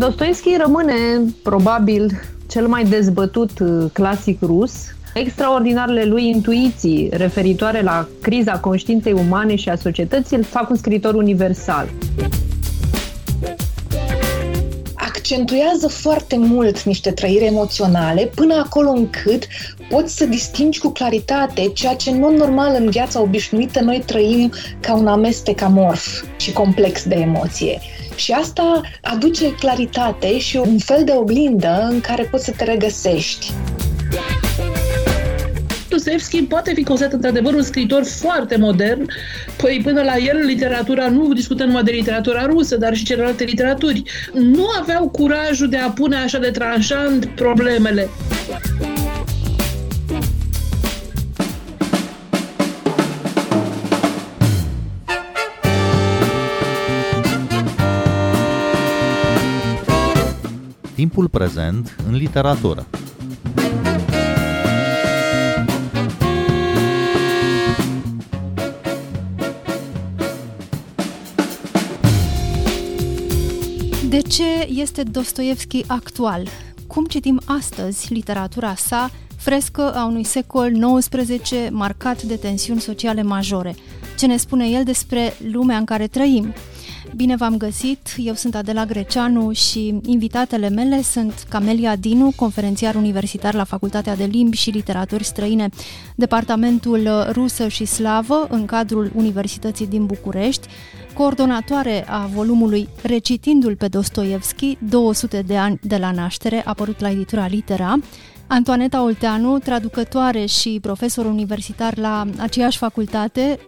Dostoievski rămâne, probabil, cel mai dezbătut clasic rus. Extraordinarele lui intuiții referitoare la criza conștiinței umane și a societății îl fac un scriitor universal. Accentuează foarte mult niște trăiri emoționale, până acolo încât poți să distingi cu claritate ceea ce, în mod normal, în viața obișnuită, noi trăim ca un amestec amorf și complex de emoție. Și asta aduce claritate și un fel de oglindă în care poți să te regăsești. Dostoievski poate fi considerat într-adevăr un scriitor foarte modern. Păi până la el literatura, nu discutăm numai de literatura rusă, dar și celelalte literaturi, nu aveau curajul de a pune așa de tranșant problemele. Timpul prezent în literatură. De ce este Dostoievski actual? Cum citim astăzi literatura sa, frescă a unui secol XIX marcat de tensiuni sociale majore? Ce ne spune el despre lumea în care trăim? Bine v-am găsit, eu sunt Adela Greceanu și invitatele mele sunt Camelia Dinu, conferențiar universitar la Facultatea de Limbi și Literaturi Străine, Departamentul Rusă și Slavă, în cadrul Universității din București, coordonatoare a volumului Recitindu-l pe Dostoievski, 200 de ani de la naștere, apărut la editura Litera, Antoaneta Olteanu, traducătoare și profesor universitar la aceeași facultate,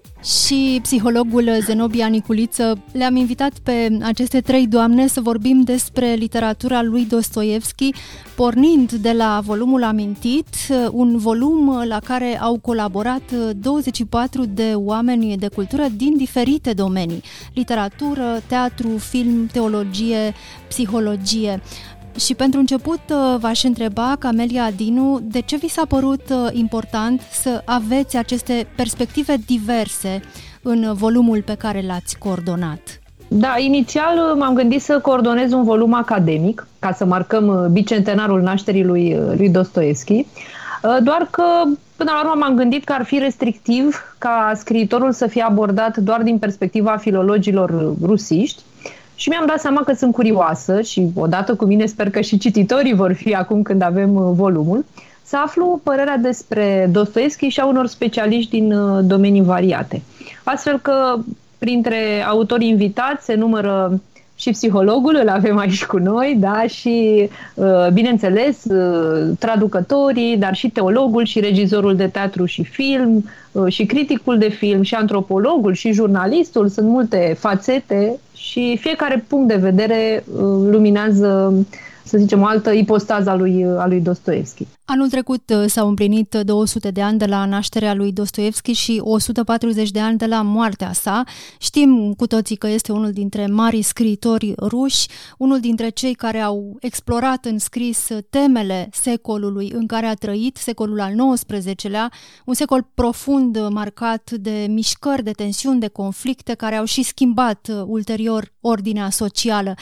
și psihologul Zenobia Niculiță. Le-am invitat pe aceste trei doamne să vorbim despre literatura lui Dostoievski, pornind de la volumul amintit, un volum la care au colaborat 24 de oameni de cultură din diferite domenii: literatură, teatru, film, teologie, psihologie. Și pentru început v-aș întreba, Camelia Dinu, de ce vi s-a părut important să aveți aceste perspective diverse în volumul pe care l-ați coordonat? Da, inițial m-am gândit să coordonez un volum academic, ca să marcăm bicentenarul nașterii lui Dostoievski, doar că până la urmă m-am gândit că ar fi restrictiv ca scriitorul să fie abordat doar din perspectiva filologilor rusiști. Și mi-am dat seama că sunt curioasă și odată cu mine sper că și cititorii vor fi acum când avem volumul, să aflu părerea despre Dostoievski și a unor specialiști din domenii variate. Astfel că printre autorii invitați se numără și psihologul, îl avem aici cu noi, da, și, bineînțeles, traducătorii, dar și teologul și regizorul de teatru și film, și criticul de film, și antropologul, și jurnalistul. Sunt multe fațete și fiecare punct de vedere luminează, să zicem, o altă ipostază a lui Dostoievski. Anul trecut s-au împlinit 200 de ani de la nașterea lui Dostoievski și 140 de ani de la moartea sa. Știm cu toții că este unul dintre marii scriitori ruși, unul dintre cei care au explorat în scris temele secolului în care a trăit, secolul al XIX-lea, un secol profund marcat de mișcări, de tensiuni, de conflicte care au și schimbat ulterior ordinea socială.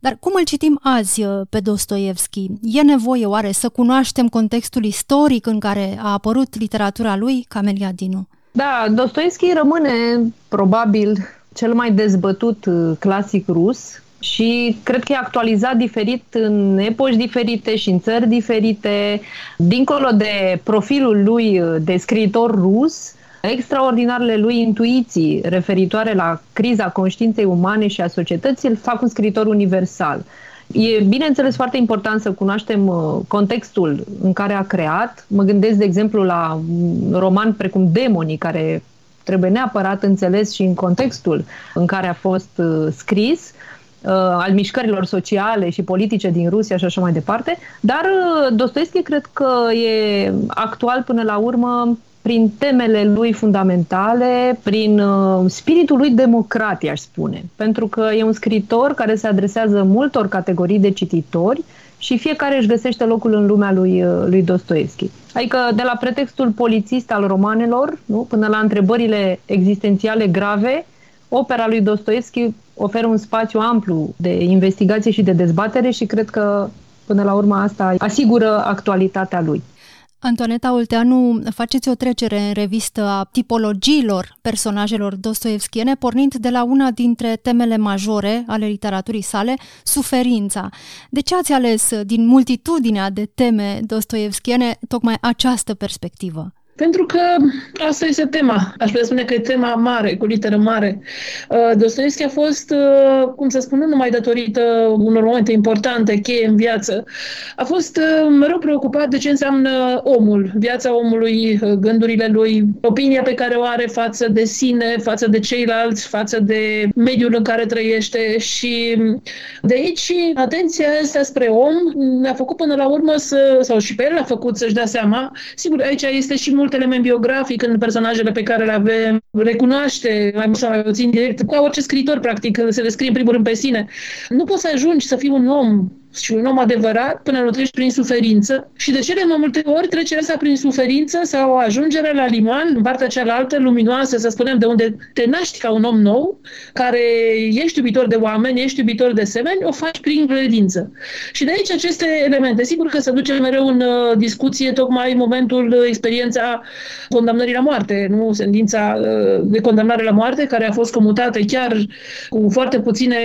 Dar cum îl citim azi pe Dostoievski? E nevoie oare să cunoaștem contextul istoric în care a apărut literatura lui, Camelia Dinu? Da, Dostoievski rămâne probabil cel mai dezbătut clasic rus și cred că e actualizat diferit în epoci diferite și în țări diferite. Dincolo de profilul lui de scriitor rus, extraordinarele lui intuiții referitoare la criza conștiinței umane și a societății îl fac un scriitor universal. E, bineînțeles, foarte important să cunoaștem contextul în care a creat. Mă gândesc, de exemplu, la un roman precum Demonii, care trebuie neapărat înțeles și în contextul în care a fost scris, al mișcărilor sociale și politice din Rusia și așa mai departe. Dar Dostoievski cred că e actual până la urmă prin temele lui fundamentale, prin spiritul lui democrat, aș spune. Pentru că e un scriitor care se adresează multor categorii de cititori și fiecare își găsește locul în lumea lui Dostoievski. Adică de la pretextul polițist al romanelor, nu, până la întrebările existențiale grave, opera lui Dostoievski oferă un spațiu amplu de investigație și de dezbatere și cred că, până la urmă, asta asigură actualitatea lui. Antoaneta Olteanu, faceți o trecere în revistă a tipologiilor personajelor dostoievskiene, pornind de la una dintre temele majore ale literaturii sale, suferința. De ce ați ales din multitudinea de teme dostoievskiene tocmai această perspectivă? Pentru că asta este tema. Aș putea spune că e tema mare, cu literă mare. Dostoievski a fost, cum să spun, nu numai datorită unor momente importante, cheie în viață, a fost mereu preocupat de ce înseamnă omul, viața omului, gândurile lui, opinia pe care o are față de sine, față de ceilalți, față de mediul în care trăiește și de aici atenția asta spre om ne-a făcut până la urmă sau și pe el l-a făcut să-și dea seama. Sigur, aici este și mult element biografic în personajele pe care le avem, recunoaște mai mult sau mai puțin direct, ca orice scriitor practic, se descrie în primul rând pe sine. Nu poți să ajungi să fii un om și un om adevărat până nu treci prin suferință și de cele mai multe ori trecerea asta prin suferință sau ajungerea la liman, în partea cealaltă, luminoasă, să spunem, de unde te naști ca un om nou, care ești iubitor de oameni, ești iubitor de semeni, o faci prin credință. Și de aici aceste elemente. Sigur că se duce mereu în discuție tocmai în momentul experiența condamnării la moarte, nu sentința de condamnare la moarte, care a fost comutată chiar cu foarte puține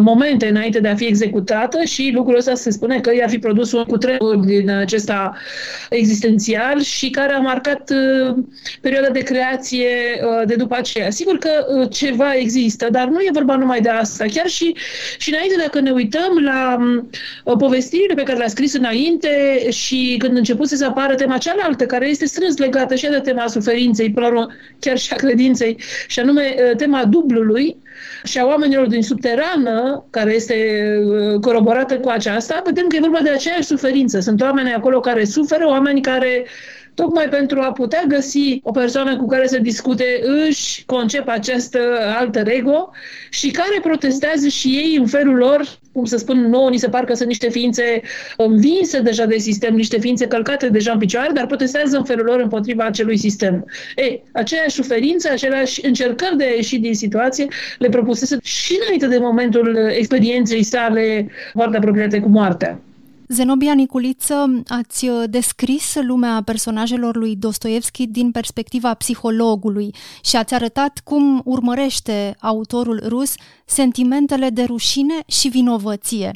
momente înainte de a fi executată și lucrul ăsta se spune că i-ar fi produs un cutremur din acesta existențial și care a marcat perioada de creație de după aceea. Sigur că ceva există, dar nu e vorba numai de asta. Chiar și înainte, dacă ne uităm la povestirile pe care le-a scris înainte și când începuse să apară tema cealaltă, care este strâns legată și de tema suferinței, până la urmă, chiar și a credinței, și anume tema dublului și a oamenilor din subterană, care este coroborată cu aceasta, vedem că e vorba de aceeași suferință. Sunt oameni acolo care suferă, oameni care, tocmai pentru a putea găsi o persoană cu care să discute, își concep această alter ego și care protestează și ei în felul lor, cum să spun, nouă ni se par că sunt niște ființe învinse deja de sistem, niște ființe călcate deja în picioare, dar protestează în felul lor împotriva acelui sistem. Ei, aceeași suferință, aceleași încercări de a ieși din situație le propusese și înainte de momentul experienței sale foarte apropiate cu moartea. Zenobia Niculiță, ați descris lumea personajelor lui Dostoievski din perspectiva psihologului și ați arătat cum urmărește autorul rus sentimentele de rușine și vinovăție.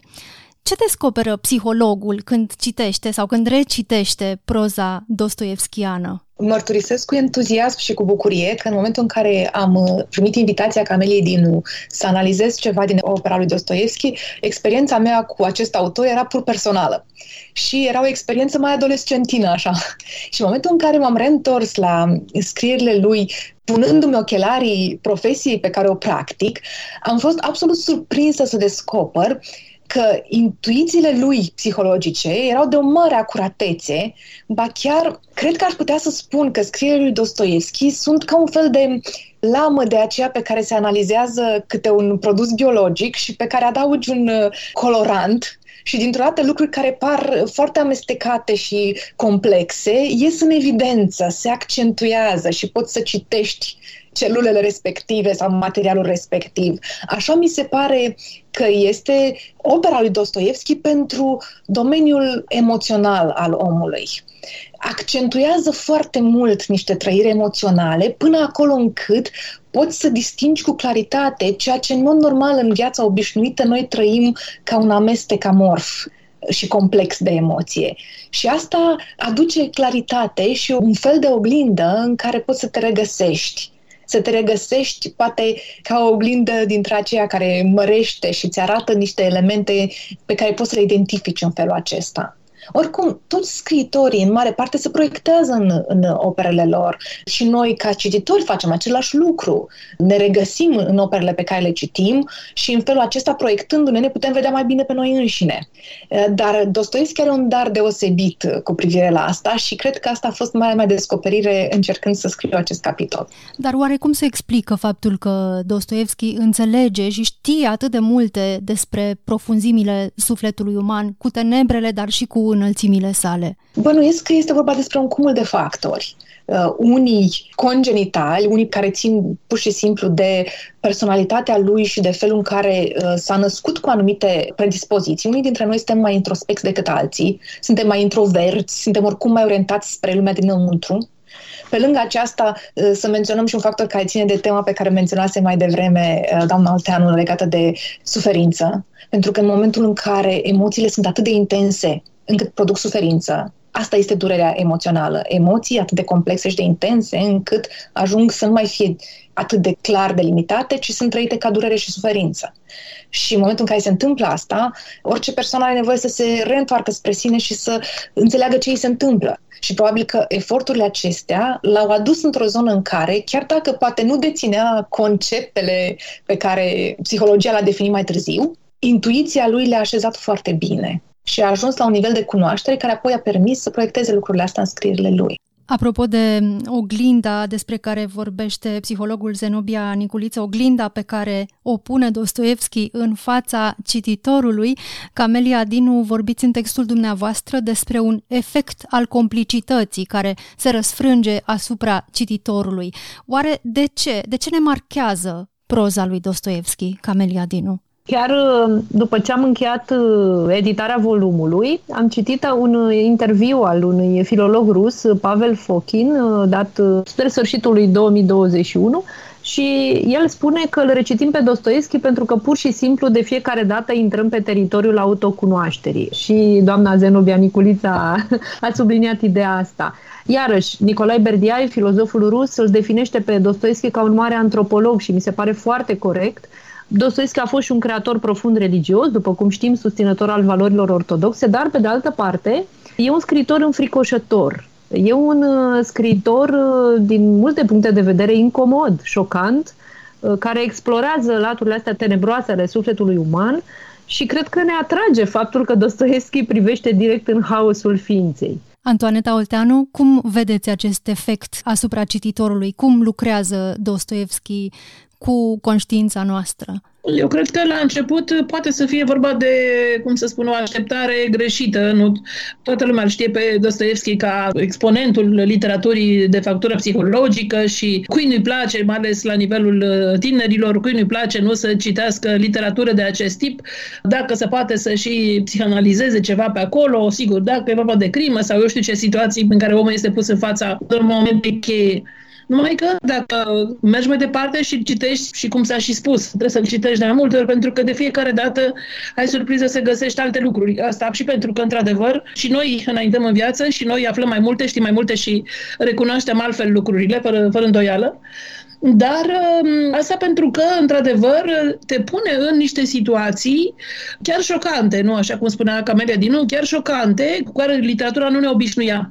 Ce descoperă psihologul când citește sau când recitește proza dostoievskiană? Mărturisesc cu entuziasm și cu bucurie că în momentul în care am primit invitația Cameliei Dinu să analizez ceva din opera lui Dostoievski, experiența mea cu acest autor era pur personală și era o experiență mai adolescentină, așa. Și în momentul în care m-am reîntors la scrierile lui, punându-mi ochelarii profesiei pe care o practic, am fost absolut surprinsă să descoper că intuițiile lui psihologice erau de o mare acuratețe, ba chiar cred că aș putea să spun că scrierile lui Dostoievski sunt ca un fel de lamă de aceea pe care se analizează câte un produs biologic și pe care adaugi un colorant și dintr-o dată lucruri care par foarte amestecate și complexe ies în evidență, se accentuează și poți să citești celulele respective sau materialul respectiv. Așa mi se pare că este opera lui Dostoievski pentru domeniul emoțional al omului. Accentuează foarte mult niște trăiri emoționale până acolo încât poți să distingi cu claritate ceea ce în mod normal în viața obișnuită noi trăim ca un amestec amorf și complex de emoție. Și asta aduce claritate și un fel de oglindă în care poți să te regăsești. Să te regăsești poate ca o oglindă dintre aceea care mărește și îți arată niște elemente pe care poți să le identifici în felul acesta. Oricum, toți scriitorii în mare parte se proiectează în operele lor și noi ca cititori facem același lucru. Ne regăsim în operele pe care le citim și în felul acesta, proiectându-ne, ne putem vedea mai bine pe noi înșine. Dar Dostoievski are un dar deosebit cu privire la asta și cred că asta a fost marea mea descoperire încercând să scriu acest capitol. Dar oare cum se explică faptul că Dostoievski înțelege și știe atât de multe despre profunzimile sufletului uman, cu tenebrele, dar și cu înălțimile sale? Bănuiesc că este vorba despre un cumul de factori. unii congenitali, unii care țin pur și simplu de personalitatea lui și de felul în care s-a născut cu anumite predispoziții. Unii dintre noi suntem mai introspecți decât alții, suntem mai introverți, suntem oricum mai orientați spre lumea dinăuntru. Pe lângă aceasta, să menționăm și un factor care ține de tema pe care menționase mai devreme doamna Olteanu, legată de suferință, pentru că în momentul în care emoțiile sunt atât de intense încât produc suferință, asta este durerea emoțională. Emoții atât de complexe și de intense încât ajung să nu mai fie atât de clar delimitate, ci sunt trăite ca durere și suferință. Și în momentul în care se întâmplă asta, orice persoană are nevoie să se reîntoarcă spre sine și să înțeleagă ce îi se întâmplă. Și probabil că eforturile acestea l-au adus într-o zonă în care, chiar dacă poate nu deținea conceptele pe care psihologia l-a definit mai târziu, intuiția lui le-a așezat foarte bine și a ajuns la un nivel de cunoaștere care apoi a permis să proiecteze lucrurile astea în scrierile lui. Apropo de oglinda despre care vorbește psihologul Zenobia Niculiță, oglinda pe care o pune Dostoievski în fața cititorului, Camelia Dinu, vorbiți în textul dumneavoastră despre un efect al complicității care se răsfrânge asupra cititorului. Oare de ce? De ce ne marchează proza lui Dostoievski, Camelia Dinu? Chiar după ce am încheiat editarea volumului, am citit un interviu al unui filolog rus, Pavel Fokin, dat spre sfârșitul lui 2021, și el spune că îl recitim pe Dostoievski pentru că pur și simplu de fiecare dată intrăm pe teritoriul autocunoașterii. Și doamna Zenobia Niculița a subliniat ideea asta. Iarăși, Nicolae Berdiai, filozoful rus, îl definește pe Dostoievski ca un mare antropolog și mi se pare foarte corect. Dostoievski a fost și un creator profund religios, după cum știm, susținător al valorilor ortodoxe, dar, pe de altă parte, e un scriitor înfricoșător. E un scriitor, din multe puncte de vedere, incomod, șocant, care explorează laturile astea tenebroase ale sufletului uman și cred că ne atrage faptul că Dostoievski privește direct în haosul ființei. Antoaneta Olteanu, cum vedeți acest efect asupra cititorului? Cum lucrează Dostoievski cu conștiința noastră? Eu cred că la început poate să fie vorba de, o așteptare greșită. Nu toată lumea îl știe pe Dostoievski ca exponentul literaturii de factură psihologică și cui nu-i place, mai ales la nivelul tinerilor, cui nu-i place nu să citească literatură de acest tip, dacă se poate să și psihanalizeze ceva pe acolo, sigur, dacă e vorba de crimă sau eu știu ce situații în care omul este pus în fața unor momente cheie. Numai că dacă mergi mai departe și citești, și cum s-a și spus, trebuie să-l citești de mai multe ori, pentru că de fiecare dată ai surpriză să găsești alte lucruri. Asta și pentru că, într-adevăr, și noi înaintăm în viață și noi aflăm mai multe, știm mai multe și recunoaștem altfel lucrurile, fără îndoială. Dar asta pentru că, într-adevăr, te pune în niște situații chiar șocante, nu? Așa cum spunea Camelia Dinu, chiar șocante, cu care literatura nu ne obișnuia.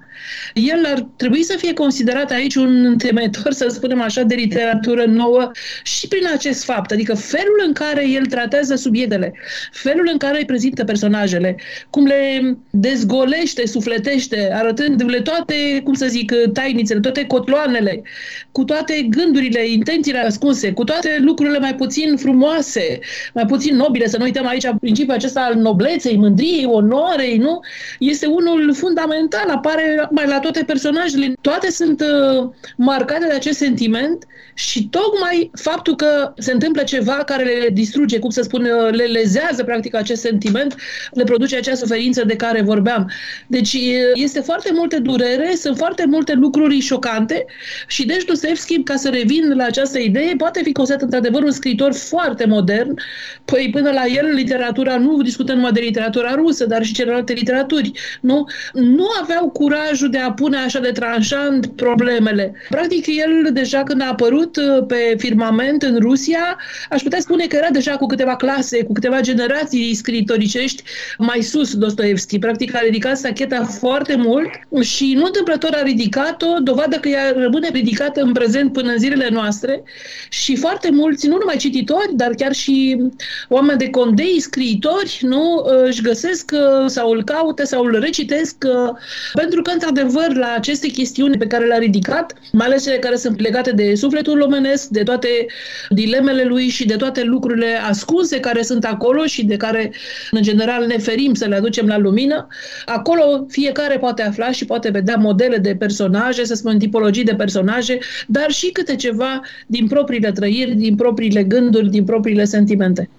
El ar trebui să fie considerat aici un întemeitor, să spunem așa, de literatură nouă și prin acest fapt, adică felul în care el tratează subiectele, felul în care îi prezintă personajele, cum le dezgolește, sufletește, arătându-le toate, tainițele, toate cotloanele, cu toate gândurile, intențiile ascunse, cu toate lucrurile mai puțin frumoase, mai puțin nobile, să nu uităm aici principiul acesta al nobleței, mândriei, onorei, nu? Este unul fundamental, apare mai la toate personajele. Toate sunt marcate de acest sentiment și tocmai faptul că se întâmplă ceva care le distruge, le lezează practic acest sentiment, le produce acea suferință de care vorbeam. Deci este foarte multă durere, sunt foarte multe lucruri șocante și deci Dostoievski, ca să revin la această idee, poate fi considerat într-adevăr un scriitor foarte modern. Păi până la el, literatura, nu discutăm numai de literatura rusă, dar și celelalte literaturi, nu? Nu aveau curajul de a pune așa de tranșant problemele. Practic, el deja când a apărut pe firmament în Rusia, aș putea spune că era deja cu câteva clase, cu câteva generații scriitoricești mai sus Dostoievski. Practic, a ridicat stacheta foarte mult și nu întâmplător a ridicat-o, dovadă că ea rămâne ridicată în prezent până în zilele noastre și foarte mulți, nu numai cititori, dar chiar și oameni de condei, scriitori, nu, își găsesc sau îl caută sau îl recitesc, pentru că, într-adevăr, la aceste chestiuni pe care le-a ridicat, mai ales cele care sunt legate de sufletul omenesc, de toate dilemele lui și de toate lucrurile ascunse care sunt acolo și de care, în general, ne ferim să le aducem la lumină, acolo fiecare poate afla și poate vedea modele de personaje, să spunem tipologii de personaje, dar și câte ceva din propriile trăiri, din propriile gânduri, din propriile sentimente.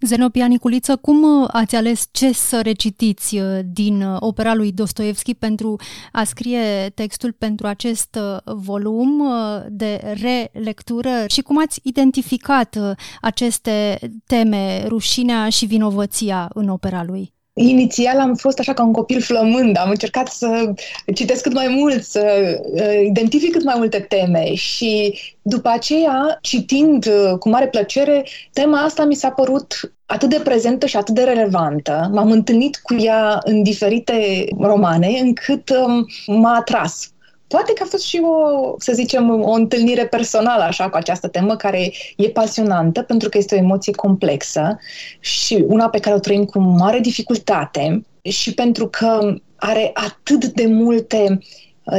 Zenobia Niculiță, cum ați ales ce să recitiți din opera lui Dostoievski pentru a scrie textul pentru acest volum de relectură și cum ați identificat aceste teme, rușinea și vinovăția în opera lui? Inițial am fost așa ca un copil flămând, am încercat să citesc cât mai mult, să identific cât mai multe teme și după aceea, citind cu mare plăcere, tema asta mi s-a părut atât de prezentă și atât de relevantă. M-am întâlnit cu ea în diferite romane, încât m-a atras. Poate că a fost și o, să zicem, o întâlnire personală așa cu această temă care e pasionantă pentru că este o emoție complexă și una pe care o trăim cu mare dificultate și pentru că are atât de multe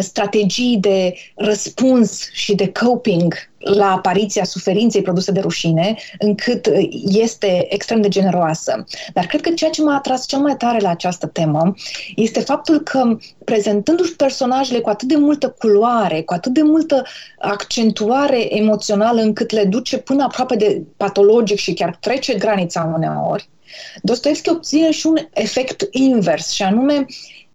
strategii de răspuns și de coping la apariția suferinței produse de rușine, încât este extrem de generoasă. Dar cred că ceea ce m-a atras cel mai tare la această temă este faptul că, prezentându-și personajele cu atât de multă culoare, cu atât de multă accentuare emoțională, încât le duce până aproape de patologic și chiar trece granița uneori, Dostoievski obține și un efect invers, și anume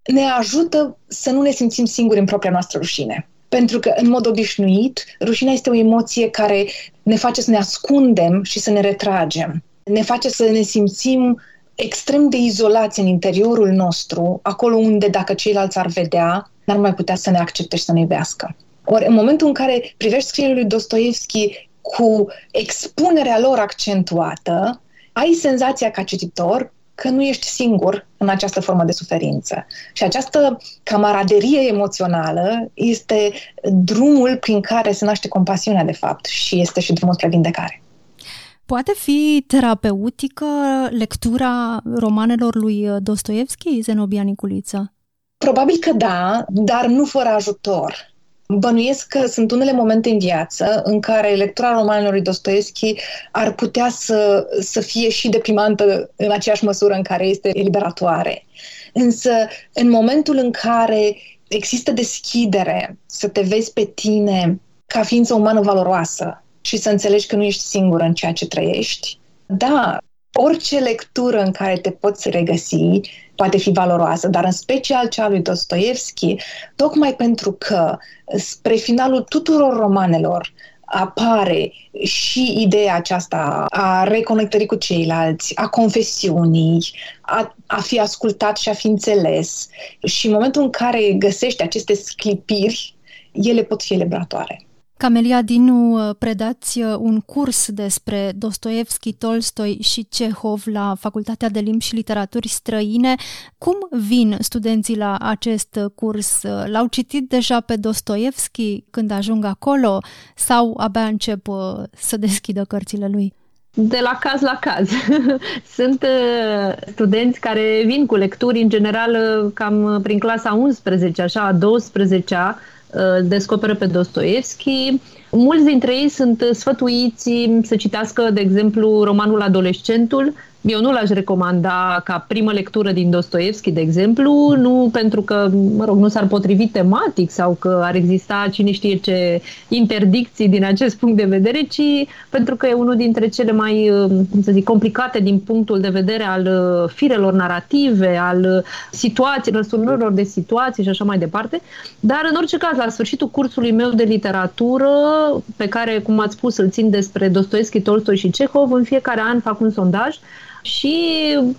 ne ajută să nu ne simțim singuri în propria noastră rușine. Pentru că, în mod obișnuit, rușinea este o emoție care ne face să ne ascundem și să ne retragem. Ne face să ne simțim extrem de izolați în interiorul nostru, acolo unde, dacă ceilalți ar vedea, n-ar mai putea să ne accepte și să ne iubească. Ori, în momentul în care privești scrierile lui Dostoievski cu expunerea lor accentuată, ai senzația ca cititor că nu ești singur în această formă de suferință. Și această camaraderie emoțională este drumul prin care se naște compasiunea, de fapt, și este și drumul spre vindecare. Poate fi terapeutică lectura romanelor lui Dostoievski, Zenobia Niculiță? Probabil că da, dar nu fără ajutor. Bănuiesc că sunt unele momente în viață în care lectura romanelor lui Dostoievski ar putea să fie și deprimantă în aceeași măsură în care este eliberatoare. Însă, în momentul în care există deschidere, să te vezi pe tine ca ființă umană valoroasă și să înțelegi că nu ești singură în ceea ce trăiești, da, orice lectură în care te poți regăsi poate fi valoroasă, dar în special cea lui Dostoievski, tocmai pentru că spre finalul tuturor romanelor apare și ideea aceasta a reconectării cu ceilalți, a confesiunii, a fi ascultat și a fi înțeles. Și în momentul în care găsești aceste sclipiri, ele pot fi eliberatoare. Camelia Dinu, predați un curs despre Dostoievski, Tolstoi și Cehov la Facultatea de Limbi și Literaturi Străine. Cum vin studenții la acest curs? L-au citit deja pe Dostoievski când ajung acolo sau abia încep să deschidă cărțile lui? De la caz la caz. Sunt studenți care vin cu lecturi, în general, cam prin clasa 11, așa, a 12-a, descoperă pe Dostoievski. Mulți dintre ei sunt sfătuiți să citească, de exemplu, romanul Adolescentul. Eu nu l-aș recomanda ca primă lectură din Dostoievski, de exemplu, nu pentru că, nu s-ar potrivi tematic sau că ar exista cine știe ce interdicții din acest punct de vedere, ci pentru că e unul dintre cele mai, complicate din punctul de vedere al firelor narrative, al situațiilor, răsunărilor de situații și așa mai departe. Dar, în orice caz, la sfârșitul cursului meu de literatură, pe care, cum ați spus, îl țin despre Dostoievski, Tolstoi și Cehov, în fiecare an fac un sondaj și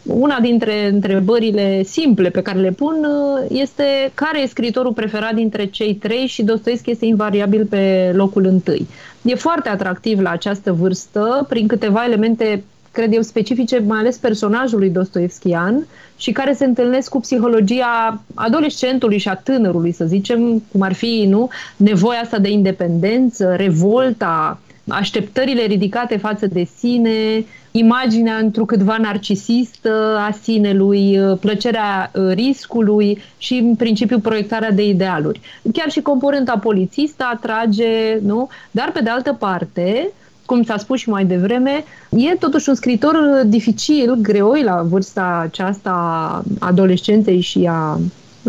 una dintre întrebările simple pe care le pun este care e scriitorul preferat dintre cei trei și Dostoievski este invariabil pe locul întâi. E foarte atractiv la această vârstă prin câteva elemente cred eu, specifice mai ales personajului dostoievskian și care se întâlnesc cu psihologia adolescentului și a tânărului, să zicem, cum ar fi, nu, nevoia asta de independență, revolta, așteptările ridicate față de sine, imaginea întrucâtva narcisistă a sinelui, plăcerea riscului și, în principiu, proiectarea de idealuri. Chiar și componenta polițistă atrage, nu? Dar, pe de altă parte, cum s-a spus și mai devreme, e totuși un scriitor dificil, greoi la vârsta aceasta a adolescenței și a,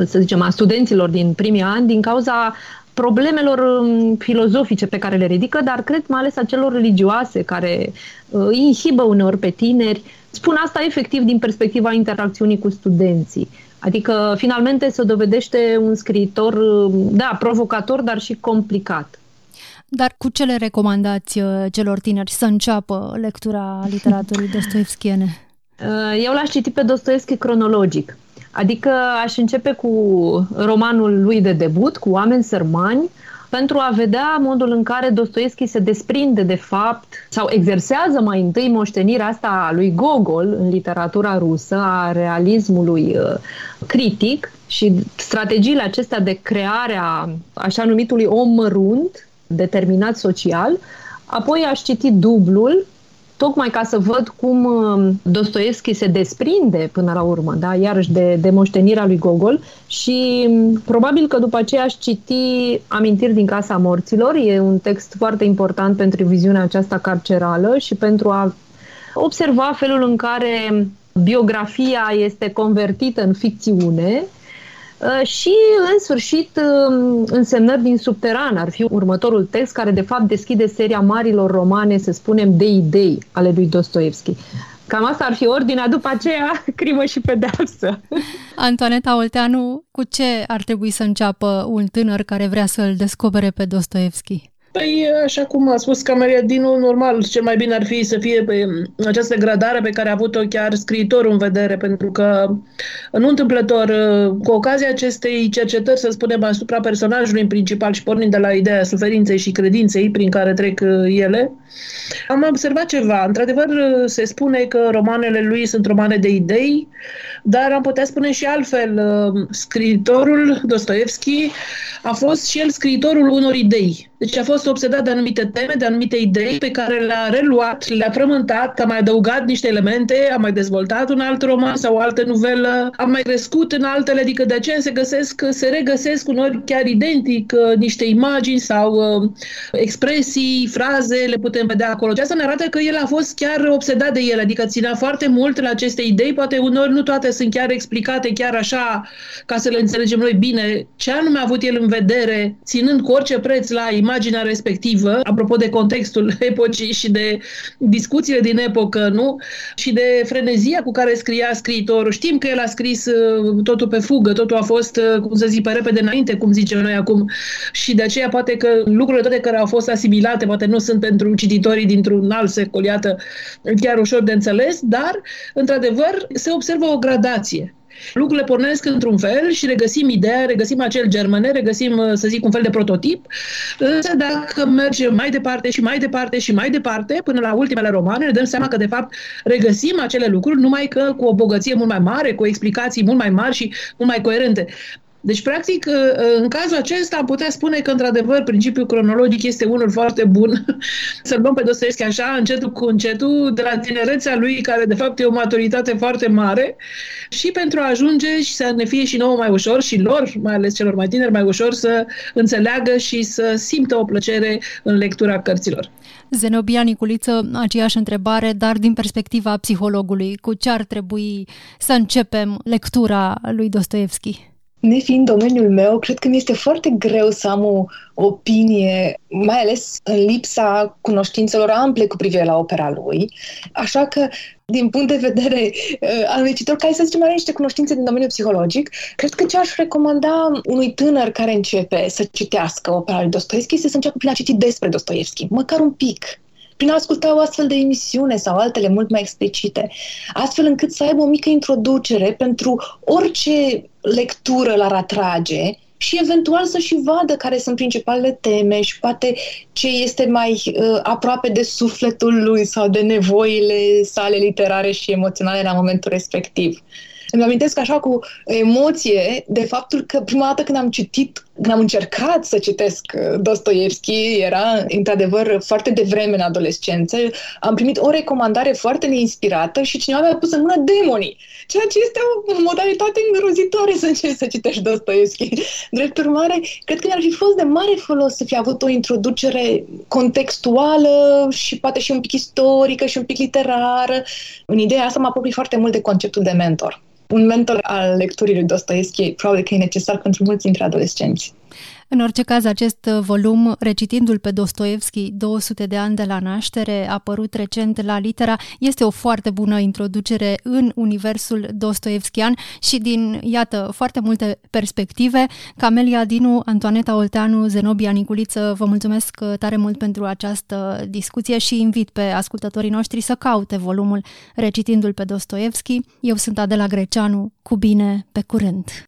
să zicem, a studenților din primii ani, din cauza problemelor filozofice pe care le ridică, dar cred mai ales a celor religioase care inhibă uneori pe tineri. Spun asta efectiv din perspectiva interacțiunii cu studenții. Adică, finalmente, se dovedește un scriitor, da, provocator, dar și complicat. Dar cu ce le recomandați celor tineri să înceapă lectura literaturii dostoievskiene? Eu l-aș citi pe Dostoievski cronologic. Adică aș începe cu romanul lui de debut, cu Oameni sărmani, pentru a vedea modul în care Dostoievski se desprinde de fapt sau exersează mai întâi moștenirea asta a lui Gogol în literatura rusă, a realismului critic și strategiile acestea de creare a așa numitului om mărunt, determinat social. Apoi aș citi Dublul, tocmai ca să văd cum Dostoievski se desprinde până la urmă, da? Iarăși de moștenirea lui Gogol și probabil că după aceea aș citi Amintiri din Casa Morților. E un text foarte important pentru viziunea aceasta carcerală și pentru a observa felul în care biografia este convertită în ficțiune. Și, în sfârșit, Însemnări din subteran ar fi următorul text care, de fapt, deschide seria marilor romane, să spunem, de idei ale lui Dostoievski. Cam asta ar fi ordinea, după aceea, Crimă și pedeapsă. Antoaneta Olteanu, cu ce ar trebui să înceapă un tânăr care vrea să-l descopere pe Dostoievski? Păi, așa cum a spus Camelia Dinu, normal, cel mai bine ar fi să fie pe această gradare pe care a avut-o chiar scriitorul în vedere, pentru că, nu întâmplător, cu ocazia acestei cercetări, să spunem, asupra personajului în principal și pornind de la ideea suferinței și credinței prin care trec ele, am observat ceva. Într-adevăr, se spune că romanele lui sunt romane de idei, dar am putea spune și altfel, scriitorul Dostoievski a fost și el scriitorul unor idei. Deci a fost obsedat de anumite teme, de anumite idei pe care le-a reluat, le-a frământat, a mai adăugat niște elemente, a mai dezvoltat un alt roman sau o altă novelă, a mai crescut în altele, adică de aceea se regăsesc uneori chiar identic niște imagini sau expresii, fraze, le putem vedea acolo. Și asta ne arată că el a fost chiar obsedat de ele, adică ținea foarte mult la aceste idei, poate uneori nu toate sunt chiar explicate chiar așa, ca să le înțelegem noi bine, ce anume a avut el în vedere, ținând cu orice preț la imaginea respectivă, apropo de contextul epocii și de discuțiile din epocă, nu? Și de frenezia cu care scria scriitorul. Știm că el a scris totul pe fugă, totul a fost, cum să zic, pe repede înainte, cum zicem noi acum. Și de aceea poate că lucrurile toate care au fost asimilate, poate nu sunt pentru cititorii dintr-un alt secol, iată, chiar ușor de înțeles, dar, într-adevăr, se observă o gradație. Lucrurile pornesc într-un fel și regăsim ideea, regăsim acel germane, regăsim, să zic, un fel de prototip. Însă dacă mergem mai departe și mai departe și mai departe, până la ultimele romane, ne dăm seama că, de fapt, regăsim acele lucruri, numai că cu o bogăție mult mai mare, cu explicații mult mai mari și mult mai coerente. Deci, practic, în cazul acesta am putea spune că, într-adevăr, principiul cronologic este unul foarte bun. Să-l luăm pe Dostoievski așa, încetul cu încetul, de la tinerețea lui, care, de fapt, e o maturitate foarte mare, și pentru a ajunge și să ne fie și nouă mai ușor, și lor, mai ales celor mai tineri, mai ușor să înțeleagă și să simtă o plăcere în lectura cărților. Zenobia Niculiță, aceeași întrebare, dar din perspectiva psihologului, cu ce ar trebui să începem lectura lui Dostoievski? Nefiind domeniul meu, cred că mi este foarte greu să am o opinie, mai ales în lipsa cunoștințelor ample cu privire la opera lui. Așa că, din punct de vedere al unui cititor care, să zicem, are niște cunoștințe din domeniul psihologic, cred că ce aș recomanda unui tânăr care începe să citească opera lui Dostoievski este să înceapă prin a citi despre Dostoievski, măcar un pic, prin a asculta o astfel de emisiune sau altele mult mai explicite, astfel încât să aibă o mică introducere pentru orice lectură l-ar atrage și eventual să și vadă care sunt principalele teme și poate ce este mai aproape de sufletul lui sau de nevoile sale literare și emoționale la momentul respectiv. Îmi amintesc așa cu emoție de faptul că prima dată când am citit, când am încercat să citesc Dostoievski, era într-adevăr foarte devreme în adolescență, am primit o recomandare foarte neinspirată și cineva mi-a pus în mână Demonii, ceea ce este o modalitate îngrozitoare să încerci să citești Dostoievski. Drept urmare, cred că mi-ar fi fost de mare folos să fi avut o introducere contextuală și poate și un pic istorică și un pic literară. În ideea asta mă apropii foarte mult de conceptul de mentor. Un mentor al lecturii lui Dostoievski probabil că e necesar pentru mulți dintre adolescenți. În orice caz, acest volum, recitindu-l pe Dostoievski, 200 de ani de la naștere, a apărut recent la Litera, este o foarte bună introducere în universul dostoievskian și din, iată, foarte multe perspective. Camelia Dinu, Antoaneta Olteanu, Zenobia Niculiță, vă mulțumesc tare mult pentru această discuție și invit pe ascultătorii noștri să caute volumul Recitindu-l pe Dostoievski. Eu sunt Adela Greceanu, cu bine, pe curând!